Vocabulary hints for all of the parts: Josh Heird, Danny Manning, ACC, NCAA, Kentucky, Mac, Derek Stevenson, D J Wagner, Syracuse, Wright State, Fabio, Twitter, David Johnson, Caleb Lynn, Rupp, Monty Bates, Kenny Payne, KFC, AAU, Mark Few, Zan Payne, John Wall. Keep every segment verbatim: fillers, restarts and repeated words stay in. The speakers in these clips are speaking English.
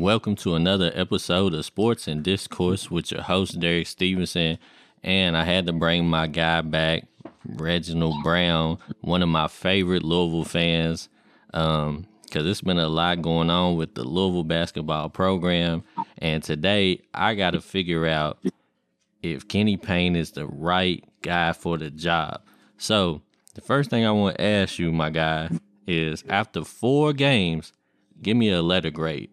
Welcome to another episode of Sports and Discourse with your host, Derek Stevenson. And I had to bring my guy back, Reginald Brown, one of my favorite Louisville fans, um, because it's been a lot going on with the Louisville basketball program. And today, I got to figure out if Kenny Payne is the right guy for the job. So, the first thing I want to ask you, my guy, is after four games, give me a letter grade.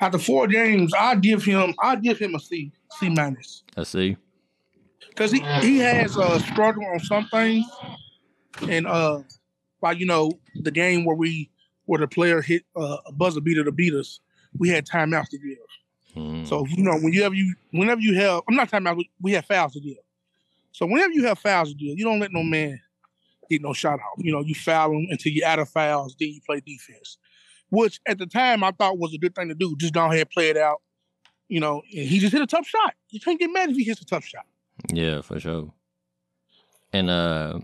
After four games, I give him I give him a C, C minus. A C. Because he, he has uh, struggled on some things. And, uh, like, you know, the game where we where the player hit uh, a buzzer beater to beat us, we had timeouts to give. Mm. So, you know, whenever you, whenever you have, I'm not timeouts, we have fouls to give. So whenever you have fouls to give, you don't let no man get no shot out. You know, you foul them until you're out of fouls, then you play defense. Which at the time I thought was a good thing to do. Just go ahead, play it out, you know. And he just hit a tough shot. You can't get mad if he hits a tough shot. Yeah, for sure. And uh,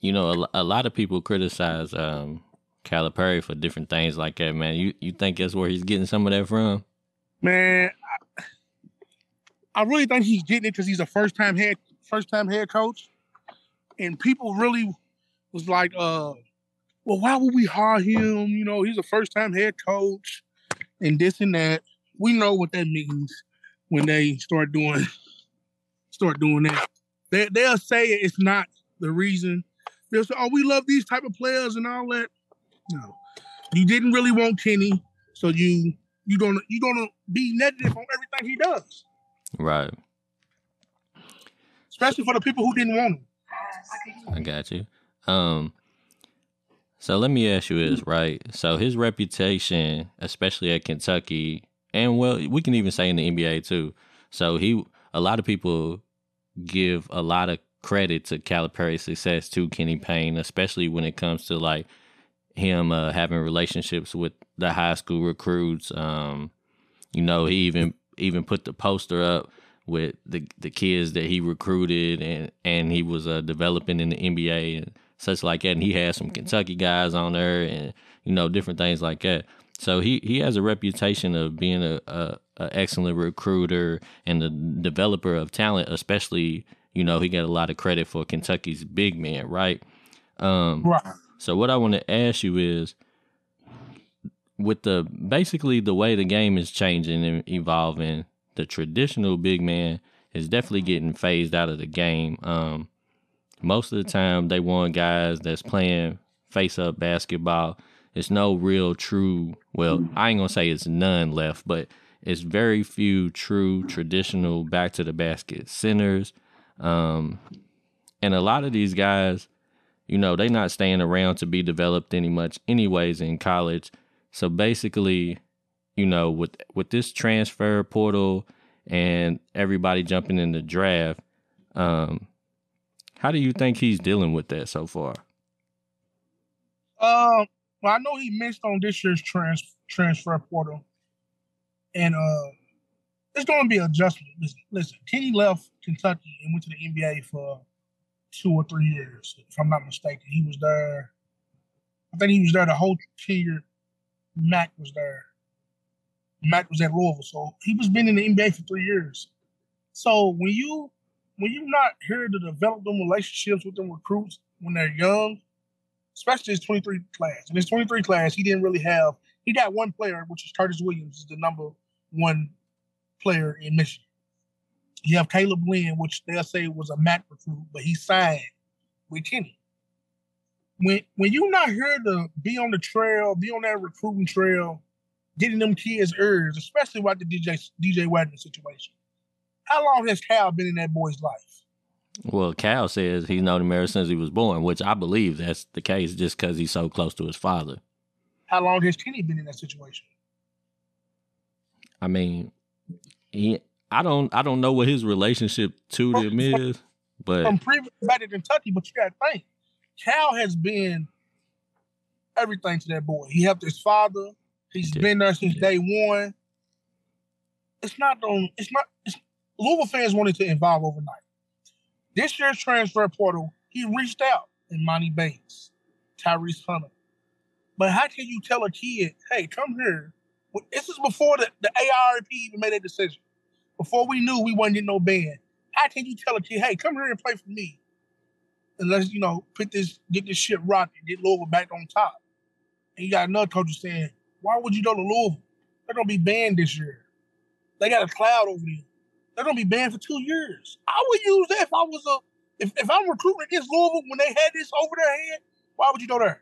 you know, a, a lot of people criticize um, Calipari for different things like that. Man, you you think that's where he's getting some of that from? Man, I, I really think he's getting it because he's a first time head first time head coach, and people really was like, uh. well, why would we hire him? You know, he's a first-time head coach and this and that. We know what that means when they start doing start doing that. They, they'll say it's not the reason. They'll say, oh, we love these type of players and all that. No. You didn't really want Kenny, so you, you're gonna, you're gonna be negative on everything he does. Right. Especially for the people who didn't want him. I got you. Um... So let me ask you this, right? So his reputation, especially at Kentucky, and well, we can even say in the N B A too. So he, a lot of people give a lot of credit to Calipari's success to Kenny Payne, especially when it comes to like him uh, having relationships with the high school recruits. Um, you know, he even even put the poster up with the the kids that he recruited and and he was uh, developing in the N B A and such like that, and he had some Kentucky guys on there and, you know, different things like that. So he, he has a reputation of being a, a, a excellent recruiter and a developer of talent, especially, you know, he got a lot of credit for Kentucky's big men, right? Um, right. So what I want to ask you is, with the basically the way the game is changing and evolving, the traditional big man is definitely getting phased out of the game. Um, Most of the time, they want guys that's playing face-up basketball. It's no real true, well, I ain't going to say it's none left, but it's very few true traditional back-to-the-basket centers. Um, and a lot of these guys, you know, they not staying around to be developed any much anyways in college. So basically, you know, with with this transfer portal and everybody jumping in the draft, um, how do you think he's dealing with that so far? Uh, well, I know he missed on this year's trans- transfer portal. And uh, it's going to be an adjustment. Listen, listen, Kenny left Kentucky and went to the N B A for two or three years, if I'm not mistaken. He was there. I think he was there the whole year. Mac was there. Mac was at Louisville. So he was been in the N B A for three years. So when you... When you're not here to develop them relationships with them recruits when they're young, especially his twenty-three class. In his twenty-three class, he didn't really have – he got one player, which is Curtis Williams, is the number one player in Michigan. You have Caleb Lynn, which they'll say was a MAC recruit, but he signed with Kenny. When, when you're not here to be on the trail, be on that recruiting trail, getting them kids ears, especially like the D J D J Wagner situation, how long has Cal been in that boy's life? Well, Cal says he's known him ever since he was born, which I believe that's the case just because he's so close to his father. How long has Kenny been in that situation? I mean, he, I don't I don't know what his relationship to from, them is. But from previous back in Kentucky, but you got to think, Cal has been everything to that boy. He helped his father. He's yeah. been there since yeah. day one. It's not on. It's not. It's, Louisville fans wanted to involve overnight. This year's transfer portal, he reached out in Monty Bates, Tyrese Hunter, But how can you tell a kid, hey, come here? This is before the, the A A R P even made that decision. Before we knew we wasn't getting no band. How can you tell a kid, hey, come here and play for me? And let's, you know, put this, get this shit rocking, get Louisville back on top. And you got another coach saying, why would you go to Louisville? They're going to be banned this year. They got a cloud over them. They're going to be banned for two years. I would use that if I was a, if, if I'm recruiting against Louisville when they had this over their head, why would you go there?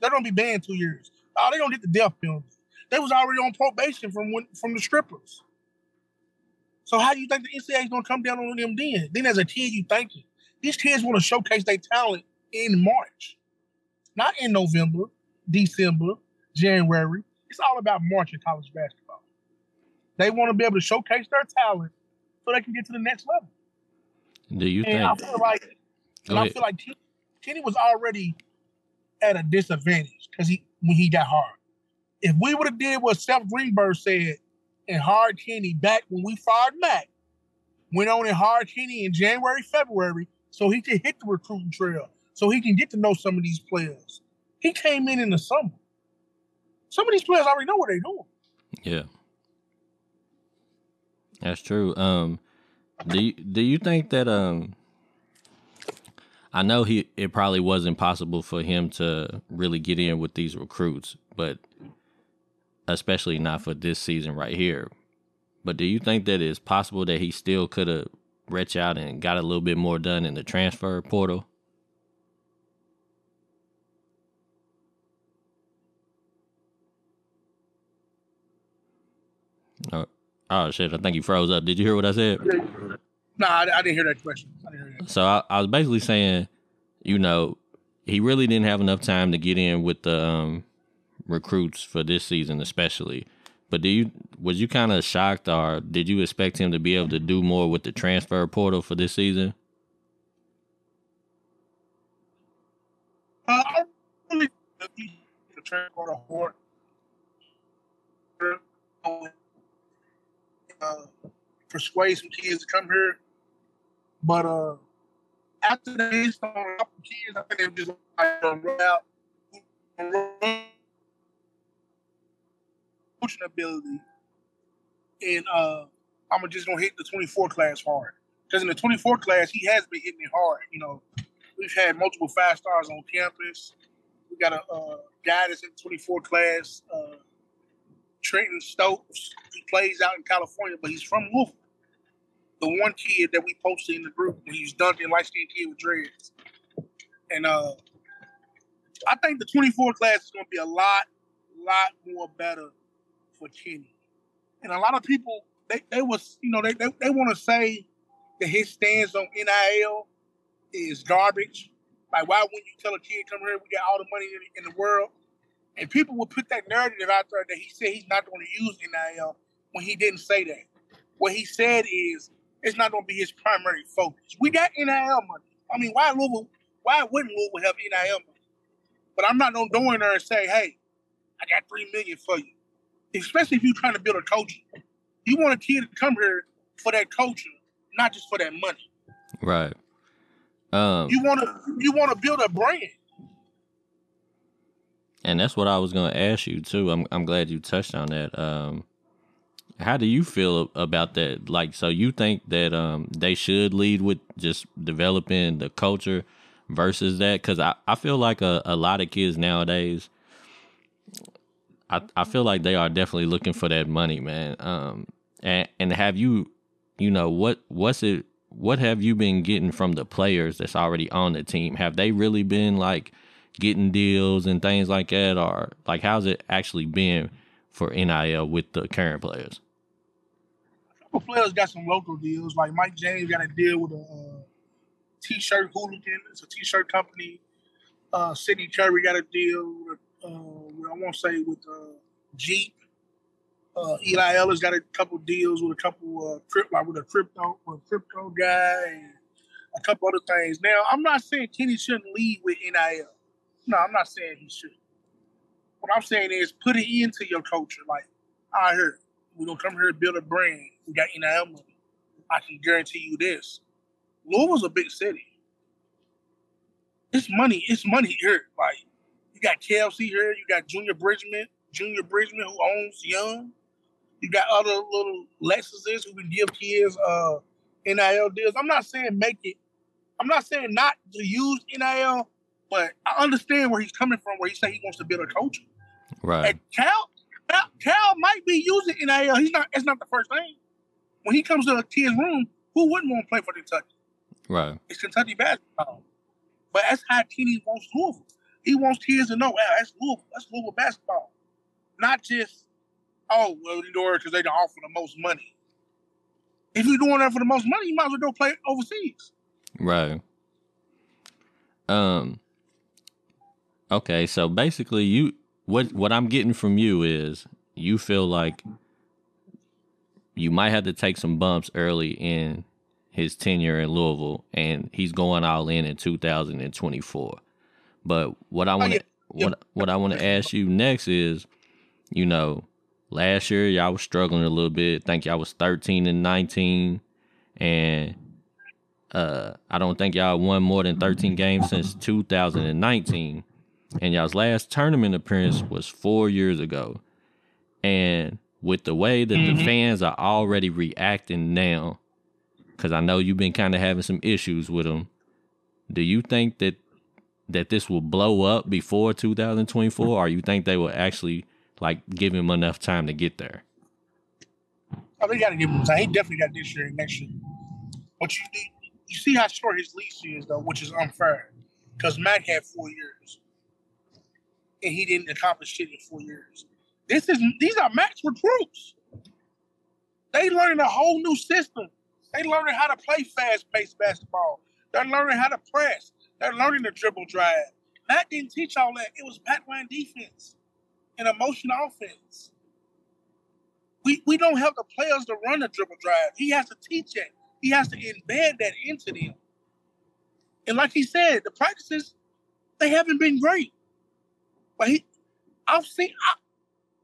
They're going to be banned two years. Oh, they're going to get the death penalty. They was already on probation from when, from the strippers. So how do you think the N C double A is going to come down on them then? Then as a kid, you thinking, these kids want to showcase their talent in March, not in November, December, January. It's all about March in college basketball. They want to be able to showcase their talent so they can get to the next level. Do you and think? I feel like, and I feel like Kenny, Kenny was already at a disadvantage because he when he got hard. If we would have did what Seth Greenberg said and hired Kenny back when we fired Mac, went on and hired Kenny in January, February, so he could hit the recruiting trail, so he can get to know some of these players. He came in in the summer. Some of these players already know what they're doing. Yeah, that's true. Um, do you, do you think that? Um, I know he it probably wasn't possible for him to really get in with these recruits, but especially not for this season right here. But do you think that it's possible that he still could have reached out and got a little bit more done in the transfer portal? Oh, oh shit, I think you froze up. Did you hear what I said? No, I, I didn't hear that question. I didn't hear that. So I, I was basically saying, you know, he really didn't have enough time to get in with the um, recruits for this season especially. But do you was you kind of shocked, or did you expect him to be able to do more with the transfer portal for this season? Uh, I really think the transfer portal uh, persuade some kids to come here, but uh, after they started up kids, I think they just like run out. Coaching ability, and uh, I'm just gonna hit the twenty-four class hard because in the twenty-four class he has been hitting it hard. You know, we've had multiple five stars on campus. We got a uh, guy that's in the twenty-four class, uh, Trayton Stokes. He plays out in California, but he's from Louisville. The one kid that we posted in the group, when he's dunking, light-skinned kid with dreads, and uh, I think the twenty-four class is gonna be a lot, lot more better for Kenny. And a lot of people, they, they was, you know, they they, they want to say that his stance on N I L is garbage. Like, why wouldn't you tell a kid, come here, we got all the money in, in the world? And people will put that narrative out there that he said he's not going to use N I L when he didn't say that. What he said is, it's not going to be his primary focus. We got N I L money. I mean, why Louisville, why wouldn't Louisville have N I L money? But I'm not going to go in there and say, hey, I got three million dollars for you. Especially if you're trying to build a culture. You want a kid to come here for that culture, not just for that money. Right. Um, you want to you want to build a brand. And that's what I was going to ask you, too. I'm I'm glad you touched on that. Um, how do you feel about that? Like, so you think that um, they should lead with just developing the culture versus that? Because I, I feel like a, a lot of kids nowadays, I, I feel like they are definitely looking for that money, man. Um, and, and have you, you know, what what's it? What have you been getting from the players that's already on the team? Have they really been like getting deals and things like that, or like how's it actually been for N I L with the current players? A couple players got some local deals. Like Mike James got a deal with a uh, t-shirt hooligan. It's a t-shirt company. Uh, Sidney Curry got a deal with Uh, I won't say with uh, Jeep. Uh, Eli Ellis got a couple deals with a couple uh, crypto, like with a crypto, with a crypto guy, and a couple other things. Now, I'm not saying Kenny shouldn't lead with N I L. No, I'm not saying he should. What I'm saying is put it into your culture. Like, I heard we're gonna come here and build a brand. We got N I L money. I can guarantee you this: Louisville's a big city. It's money. It's money here. Like. You got K F C here. You got Junior Bridgman, Junior Bridgman, who owns Young. You got other little Lexuses who can give kids uh, N I L deals. I'm not saying make it. I'm not saying not to use N I L, but I understand where he's coming from, where he said he wants to build a culture. Right. And Cal, Cal, Cal might be using N I L. He's not. It's not the first thing. When he comes to a kid's room, who wouldn't want to play for Kentucky? Right. It's Kentucky basketball. But that's how Kenny wants Louisville. He wants kids to know, wow, that's Louisville. That's Louisville basketball. Not just, oh, well, you know, because they don't offer the most money. If you're doing that for the most money, you might as well go play overseas. Right. Um. Okay, so basically, you what what I'm getting from you is you feel like you might have to take some bumps early in his tenure in Louisville, and he's going all in in two thousand twenty-four. But what I want to oh, yeah. what what I want to ask you next is, you know, last year y'all was struggling a little bit. I think y'all was thirteen and nineteen, and uh, I don't think y'all won more than thirteen games since two thousand nineteen. And y'all's last tournament appearance was four years ago. And with the way that mm-hmm. the fans are already reacting now, because I know you've been kind of having some issues with them, do you think that that this will blow up before two thousand twenty-four, or you think they will actually like give him enough time to get there? Oh, they got to give him time. He definitely got this year and next year. But you, you see how short his lease is, though, which is unfair, because Mac had four years. And he didn't accomplish shit in four years. This is these are Mac's recruits. They learning a whole new system. They learning how to play fast-paced basketball. They're learning how to press. They're learning to dribble drive. Mac didn't teach all that. It was backline defense and emotion offense. We we don't help the players to run the dribble drive. He has to teach it. He has to embed that into them. And like he said, the practices, they haven't been great. But he, I've seen, I,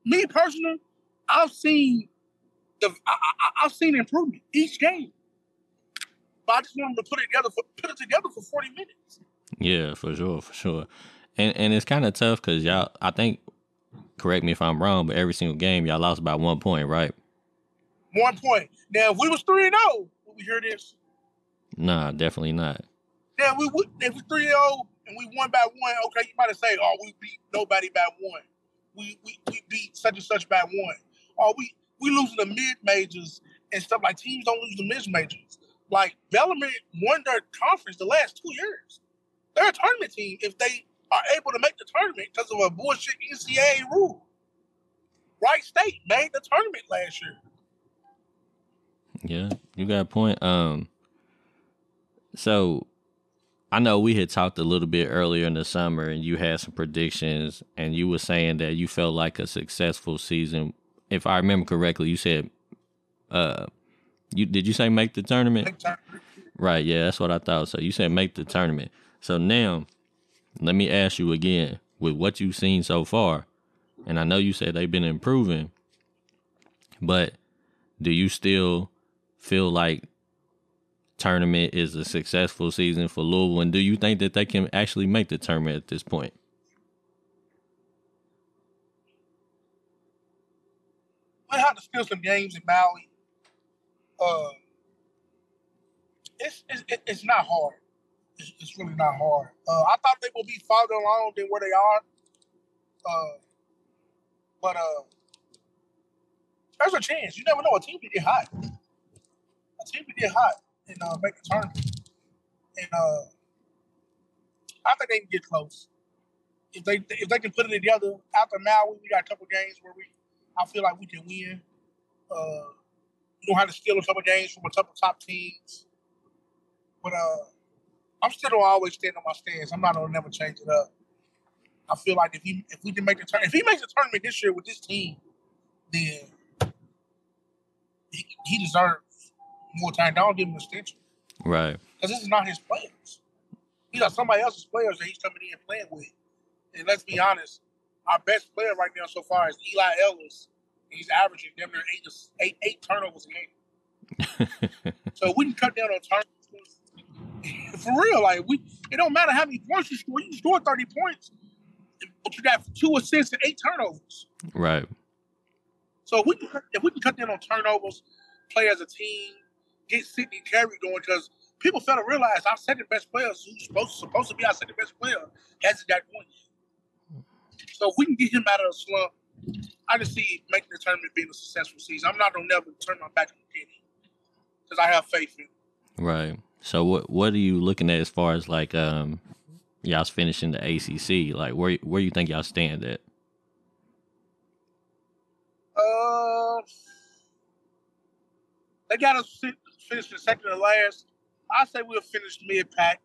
me personally, I've seen the, I, I, I've seen improvement each game. But I just wanted to put it together for put it together for forty minutes. Yeah, for sure, for sure, and and it's kind of tough because y'all, I think, correct me if I'm wrong, but every single game y'all lost by one point, right? One point. Now, if we was three and zero, would we hear this? Nah, definitely not. Now, we would if we three and zero. And we won by one, okay, you might have said, oh, we beat nobody by one. We we we beat such and such by one. Or oh, we, we losing the mid-majors and stuff. Like, teams don't lose the mid-majors. Like, Bellarmine won their conference the last two years. They're a tournament team if they are able to make the tournament because of a bullshit N C double A rule. Wright State made the tournament last year. Yeah, you got a point. Um, so... I know we had talked a little bit earlier in the summer and you had some predictions and you were saying that you felt like a successful season. If I remember correctly, you said, uh, you did you say make the tournament? Make tournament. Right. Yeah, that's what I thought. So you said make the tournament. So now let me ask you again with what you've seen so far. And I know you said they've been improving, but do you still feel like tournament is a successful season for Louisville, and do you think that they can actually make the tournament at this point? We'll have to steal some games in Maui. Uh, it's, it's it's not hard. It's, it's really not hard. Uh, I thought they would be farther along than where they are, uh, but uh, there's a chance. You never know. A team can get hot. A team can get hot. And uh, make a tournament. And uh, I think they can get close. If they if they can put it together, after Maui, we got a couple games where we, I feel like we can win. Uh, we know how to steal a couple games from a couple top teams. But uh, I'm still gonna always stand on my stance. I'm not gonna never change it up. I feel like if he if we can make the tournament, if he makes the tournament this year with this team, then he, he deserves more time. Don't give him an extension. Right. Because this is not his players. He got somebody else's players that he's coming in and playing with. And let's be honest, our best player right now so far is Eli Ellis. He's averaging damn near eight, eight, eight turnovers a game. So we can cut down on turnovers. For real, like we, it don't matter how many points you score. You can score thirty points. but you got two assists and eight turnovers. Right. So if we can, if we can cut down on turnovers, play as a team, get Sidney Curry going, because people fail to realize our second best player, who's supposed, supposed to be our second best player, hasn't got one yet. So if we can get him out of the slump, I just see making the tournament being a successful season. I'm not going to never turn my back on Kenny because I have faith in him. Right. So what what are you looking at as far as like um y'all's finishing the A C C? Like where where you think y'all stand at? Uh, they got us finishing second to last. I say we'll finish mid pack,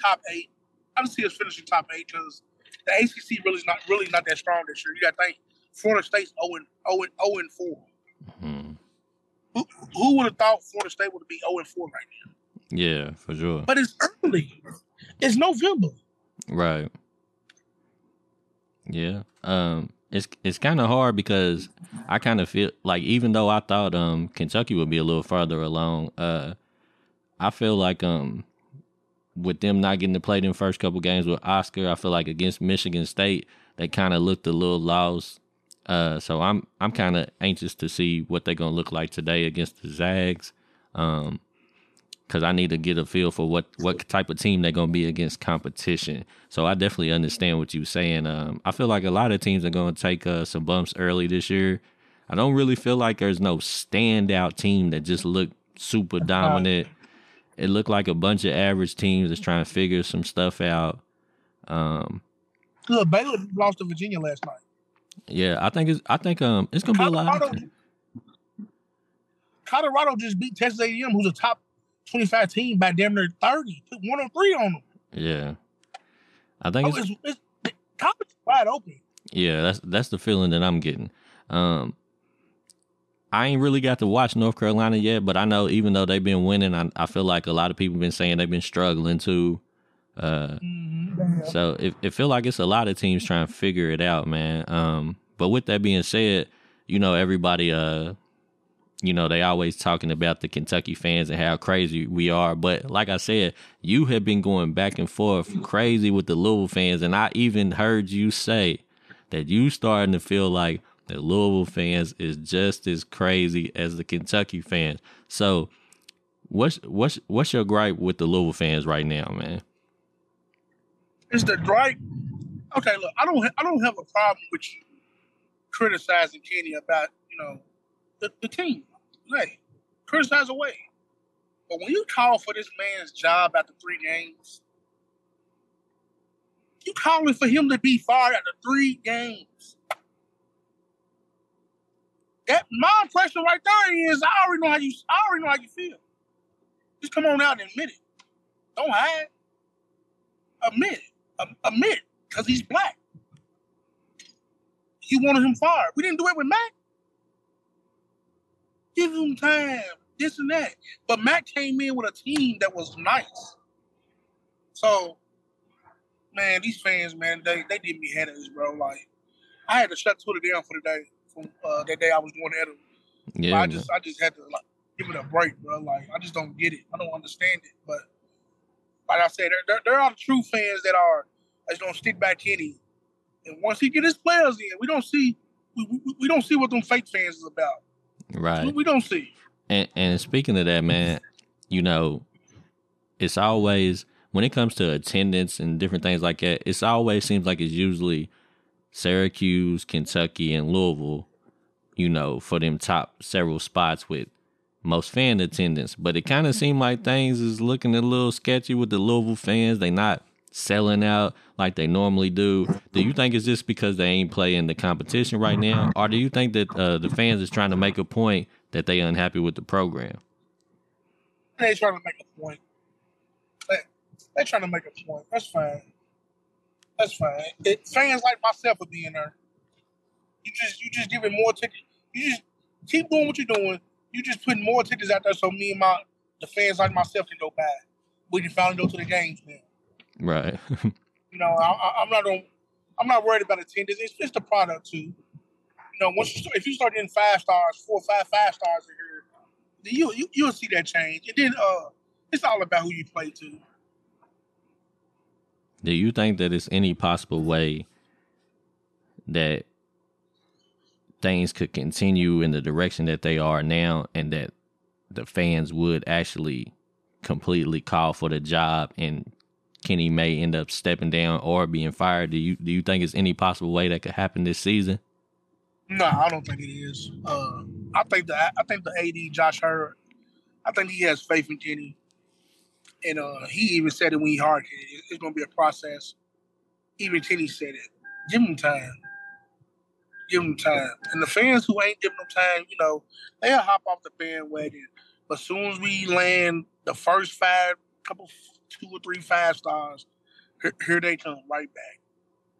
top eight. I don't see us finishing top eight because the A C C really is not really not that strong this year. You got to think Florida State's zero and zero and zero and four. Mm-hmm. Who who would have thought Florida State would be zero and four right now? Yeah, for sure. But it's early. It's November. Right. Yeah. Um. It's it's kind of hard because I kind of feel like even though I thought um Kentucky would be a little further along, uh, I feel like um with them not getting to play them first couple games with Oscar, I feel like against Michigan State they kind of looked a little lost. Uh. So I'm I'm kind of anxious to see what they're gonna look like today against the Zags. Um. Because I need to get a feel for what, what type of team they're going to be against competition. So I definitely understand what you're saying. Um, I feel like a lot of teams are going to take uh, some bumps early this year. I don't really feel like there's no standout team that just looked super dominant. It looked like a bunch of average teams that's trying to figure some stuff out. Um, Look, Baylor lost to Virginia last night. Yeah, I think it's I think um it's going to be a lot. Colorado just beat Texas A and M, who's a top twenty-five team by damn near thirty. Put one oh three on them. Yeah. I think oh, it's, it's, it's, it's wide open. Yeah, that's that's the feeling that I'm getting. Um, I ain't really got to watch North Carolina yet, but I know even though they've been winning, I, I feel like a lot of people been saying they've been struggling too. Uh, mm-hmm. So it, it feel like it's a lot of teams trying to figure it out, man. Um, but with that being said, you know, everybody... Uh, You know, they always talking about the Kentucky fans and how crazy we are. But like I said, you have been going back and forth crazy with the Louisville fans. And I even heard you say that you starting to feel like the Louisville fans is just as crazy as the Kentucky fans. So what's what's what's your gripe with the Louisville fans right now, man? It's the gripe. Okay, look, I don't ha- I don't have a problem with you criticizing Kenny about, you know, the, the team. Hey, criticize away. But when you call for this man's job after three games, you calling for him to be fired after three games. That my impression right there is I already know how you I already know how you feel. Just come on out and admit it. Don't hide. Admit it. Admit, because he's black. You wanted him fired. We didn't do it with Mac. Give him time, this and that. But Mac came in with a team that was nice. So, man, these fans, man, they they did me headaches, bro. Like, I had to shut Twitter down for the day, from uh, that day I was going to edit. Yeah, I just, I just had to like give it a break, bro. Like, I just don't get it. I don't understand it. But like I said, there there are the true fans that are that's gonna stick by Kenny, and once he get his players in, we don't see we we, we don't see what them fake fans is about. Right. We don't see. And and speaking of that, man, you know, it's always when it comes to attendance and different things like that, it's always seems like it's usually Syracuse, Kentucky, and Louisville, you know, for them top several spots with most fan attendance. But it kind of seemed like things is looking a little sketchy with the Louisville fans. They not selling out like they normally do. Do you think it's just because they ain't playing the competition right now, or do you think that uh, the fans is trying to make a point that they unhappy with the program? They trying to make a point. They they trying to make a point. That's fine. That's fine. It, fans like myself would be in there. You just you just give it more tickets. You just keep doing what you're doing. You just putting more tickets out there so me and my the fans like myself can go by. We can finally go to the games now. Right. You know, I, I'm not on, I'm not worried about attendance. It's just the product too. You know, once you start, if you start getting five stars, four, five, five stars in here, then you you you'll see that change. And then uh, it's all about who you play to. Do you think that it's any possible way that things could continue in the direction that they are now, and that the fans would actually completely call for the job, and Kenny may end up stepping down or being fired. Do you do you think it's any possible way that could happen this season? No, I don't think it is. Uh, I think the I think the A D Josh Heird, I think he has faith in Kenny, and uh, he even said it when he hired him. It's going to be a process. Even Kenny said it. Give him time. Give him time. And the fans who ain't giving them time, you know, they'll hop off the bandwagon. But as soon as we land the first five, couple, two or three five stars, here, here they come right back.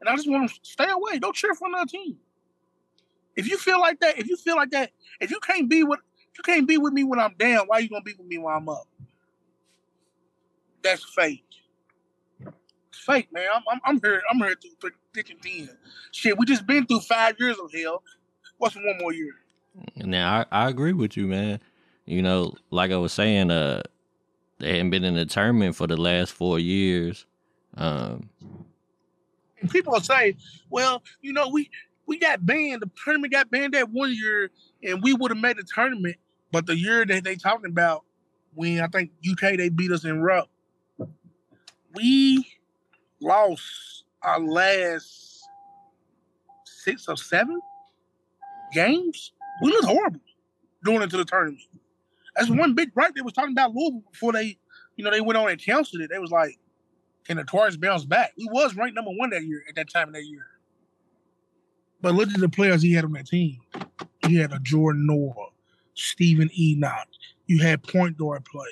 And I just want them to stay away. Don't cheer for another team. If you feel like that, if you feel like that, if you can't be with, if you can't be with me when I'm down, why are you gonna be with me when I'm up? That's fake. It's fake, man. I'm, I'm, I'm here. I'm here through thick and thin. Shit, we just been through five years of hell. What's one more year? Now I, I agree with you, man. You know, like I was saying, uh, they hadn't been in the tournament for the last four years. Um, and people say, well, you know, we. We got banned. The tournament got banned that one year, and we would have made the tournament. But the year that they talking about, when I think U K, they beat us in Rupp, we lost our last six or seven games. We looked horrible going into the tournament. That's one big right. They was talking about Louisville before they, you know, they went on and canceled it. They was like, can the Taurus bounce back? We was ranked number one that year at that time of that year. But look at the players he had on that team. You had a Jordan Noah, Stephen Enoch. You had point guard play,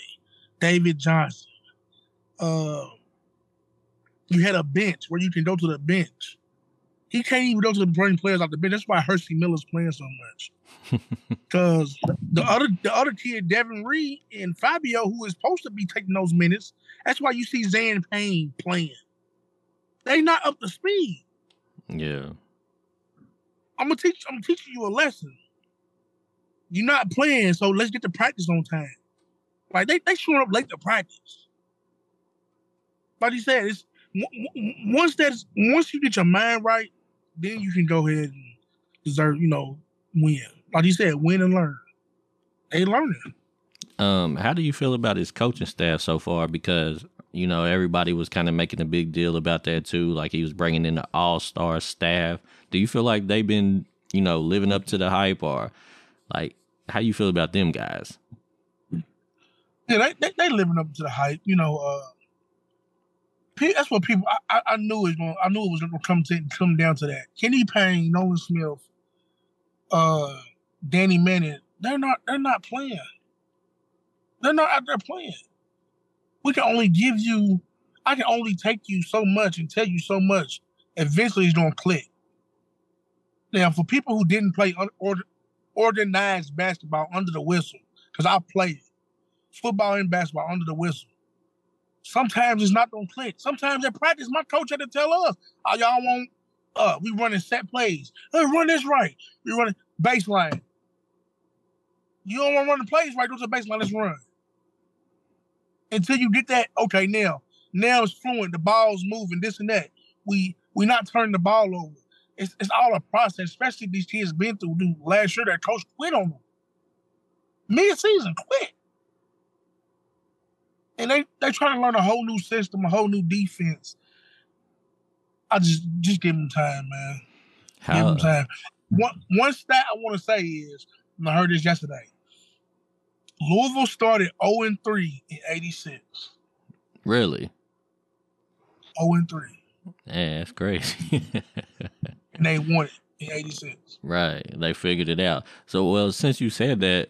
David Johnson. Uh, you had a bench where you can go to the bench. He can't even go to the bring players off the bench. That's why Hersey Miller's playing so much. Because the other the other kid, Devin Reed and Fabio, who is supposed to be taking those minutes, that's why you see Zan Payne playing. They not up to speed. Yeah. I'm gonna teach. I'm teaching you a lesson. You're not playing, so let's get to practice on time. Like they, they showing up late to practice. Like you said, it's once that's once you get your mind right, then you can go ahead and deserve, you know, win. Like you said, win and learn. They learning. Um, how do you feel about his coaching staff so far? Because you know everybody was kind of making a big deal about that too. Like he was bringing in the all-star staff. Do you feel like they've been, you know, living up to the hype, or like how you feel about them guys? Yeah, they they, they living up to the hype. You know, uh, that's what people. I, I knew it. I knew it was going to come to come down to that. Kenny Payne, Nolan Smith, uh, Danny Manning. They're not. They're not playing. They're not out there playing. We can only give you. I can only take you so much and tell you so much. Eventually, it's going to click. Now, for people who didn't play organized basketball under the whistle, because I played football and basketball under the whistle, sometimes it's not going to click. Sometimes at practice, my coach had to tell us, oh, y'all want, uh, we running set plays. Hey, run this right. We running baseline. You don't want to run the plays right, go to the baseline, let's run. Until you get that, okay, now, now it's fluent, the ball's moving, this and that. We, we not turning the ball over. It's, it's all a process, especially these kids been through. Dude, last year that coach quit on them. Mid-season, quit. And they, they try to learn a whole new system, a whole new defense. I just just give them time, man. How? Give them time. One, one stat I want to say is, and I heard this yesterday, Louisville started oh and three in eighty-six. Really? oh and three. Yeah, that's crazy. And they won it in eighty-six. Right. They figured it out. So, well, since you said that,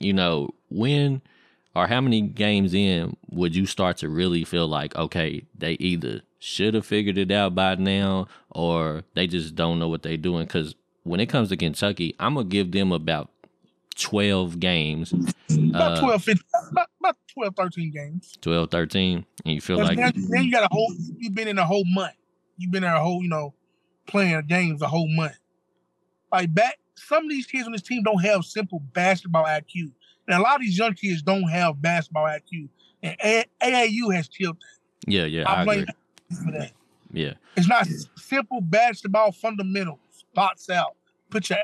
you know, when or how many games in would you start to really feel like, okay, they either should have figured it out by now or they just don't know what they're doing? Because when it comes to Kentucky, I'm going to give them about twelve gagames. About, uh, twelve, fifteen, about, about twelve, thirteen games. twelve, thirteen. And you feel like... Then, then you got a whole... You've been in a whole month. You've been in a whole, you know, playing games a whole month. Like back, some of these kids on this team don't have simple basketball I Q, and a lot of these young kids don't have basketball I Q. And a- AAU has killed that. Yeah, yeah, I, I blame agree. For that. Yeah, it's not yeah. simple basketball fundamentals. box out. Put your,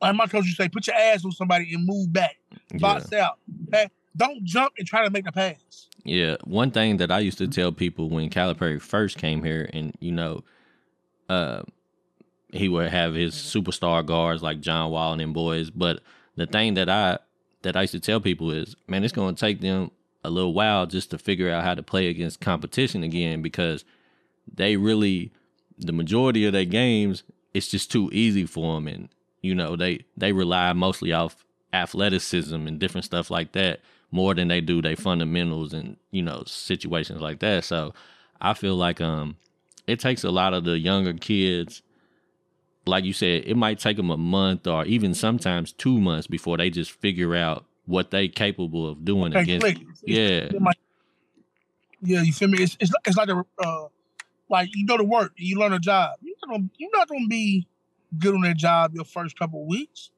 like my coach used to say, put your ass on somebody and move back. Box yeah. out. Hey, don't jump and try to make the pass. Yeah. One thing that I used to tell people when Calipari first came here, and, you know, uh, he would have his superstar guards like John Wall and them boys. But the thing that I that I used to tell people is, man, it's going to take them a little while just to figure out how to play against competition again, because they really, the majority of their games, it's just too easy for them. And, you know, they, they rely mostly off athleticism and different stuff like that more than they do their fundamentals and, you know, situations like that. So I feel like um it takes a lot of the younger kids, like you said, it might take them a month or even sometimes two months before they just figure out what they capable of doing hey, against. Click. Yeah. Like, yeah, you feel me? It's it's, it's like, a, uh, like, you go to work and you learn a job. You're not gonna, you're not gonna be good on that job your first couple of weeks.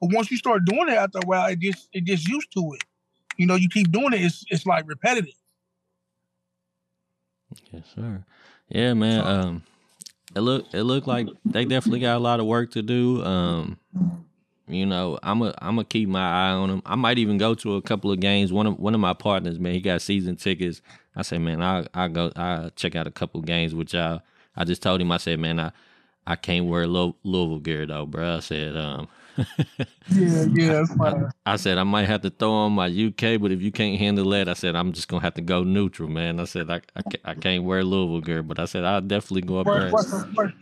But once you start doing it after a while, it just, it gets used to it. You know, you keep doing it, it's it's like repetitive. Yes, sir. Yeah, man. Um, It look it looked like they definitely got a lot of work to do. Um, you know, I'm a I'm gonna keep my eye on them. I might even go to a couple of games. One of one of my partners, man, he got season tickets. I said, man, I I go I check out a couple of games with y'all. I just told him, I said, man, I, I can't wear Louis, Louisville gear though, bro. I said, um, yeah, yeah, I, I said I might have to throw on my U K, but if you can't handle that, I said I'm just gonna have to go neutral, man. I said I I, I can't wear Louisville gear, but I said I'll definitely go up wear, there. Wear some, wear,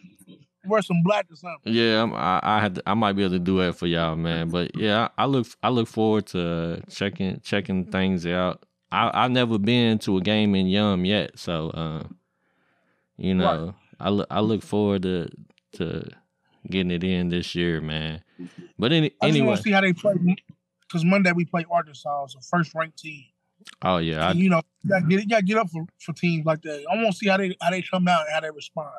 wear some black or something. Yeah, I'm, I I had to, I might be able to do that for y'all, man. But yeah, I, I look I look forward to checking checking things out. I I've never been to a game in Yum yet, so uh, you know, right. I look I look forward to to. getting it in this year, man. But any, I just anyway, want to see how they play, because Monday we play Arkansas, so first ranked team. Oh yeah, and, I, you know, you gotta, get, you gotta get up for, for teams like that. I want to see how they how they come out and how they respond.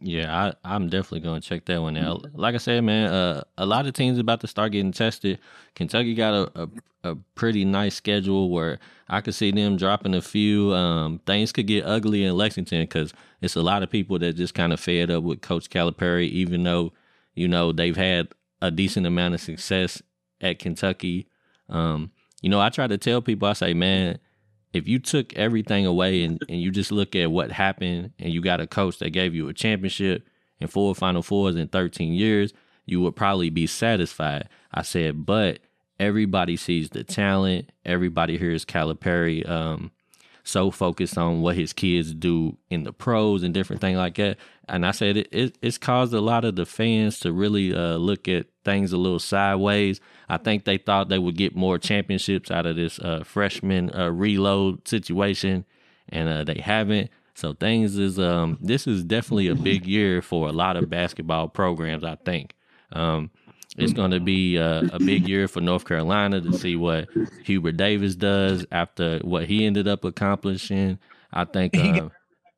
Yeah, I, I'm definitely gonna check that one out. Like I said, man, uh, a lot of teams about to start getting tested. Kentucky got a, a, a pretty nice schedule where I could see them dropping a few. Um, things could get ugly in Lexington because it's a lot of people that just kind of fed up with Coach Calipari, even though, you know, they've had a decent amount of success at Kentucky. Um, you know, I try to tell people, I say, man, if you took everything away and, and you just look at what happened and you got a coach that gave you a championship and four Final Fours in thirteen years, you would probably be satisfied. I said, but everybody sees the talent. Everybody hears Calipari um, so focused on what his kids do in the pros and different things like that. And I said, it, it it's caused a lot of the fans to really uh, look at things a little sideways. I think they thought they would get more championships out of this uh, freshman uh, reload situation, and uh, they haven't. So things is um this is definitely a big year for a lot of basketball programs. I think um it's going to be uh, a big year for North Carolina to see what Hubert Davis does after what he ended up accomplishing. I think. Um,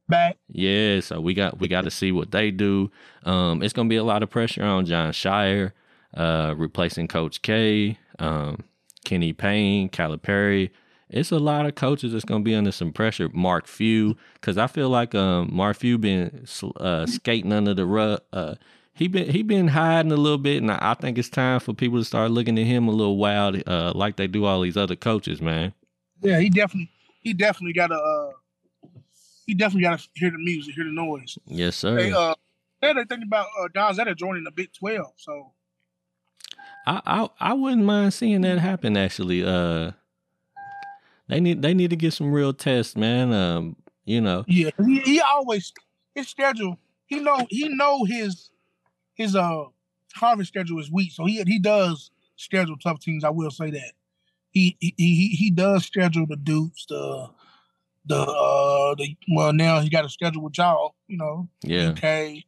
Back. Yeah, so we got we got to see what they do. Um, it's gonna be a lot of pressure on John Shire, uh, replacing Coach K, um, Kenny Payne, Calipari. It's a lot of coaches that's gonna be under some pressure. Mark Few, because I feel like um, Mark Few been uh, skating under the rug. Uh, he been he been hiding a little bit, and I think it's time for people to start looking at him a little wild, uh, like they do all these other coaches, man. Yeah, he definitely he definitely got a. Uh... You definitely gotta hear the music, hear the noise. Yes, sir. They uh, they think about uh, Don Zeta joining the Big Twelve. So, I, I I wouldn't mind seeing that happen. Actually, uh, they need they need to get some real tests, man. Um, you know. Yeah, he, he always his schedule. He know he know his his uh Harvard schedule is weak, so he he does schedule tough teams. I will say that he he he, he does schedule the Dukes, the. The uh the well now he got a schedule with y'all, you know. Yeah. U K.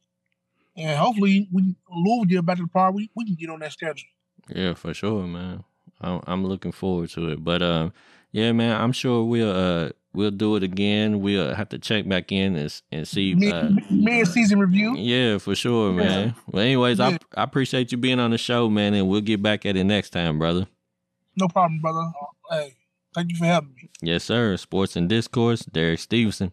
And hopefully we Louisville get back to the party, we, we can get on that schedule. Yeah, for sure, man. I'm, I'm looking forward to it. But um uh, yeah, man, I'm sure we'll uh we'll do it again. We'll have to check back in and and see uh, mid season review. Yeah, for sure, yeah. man. Well anyways, yeah. I I appreciate you being on the show, man, and we'll get back at it next time, brother. No problem, brother. Hey. Thank you for having me. Yes, sir. Sports and Discourse, Derek Stevenson.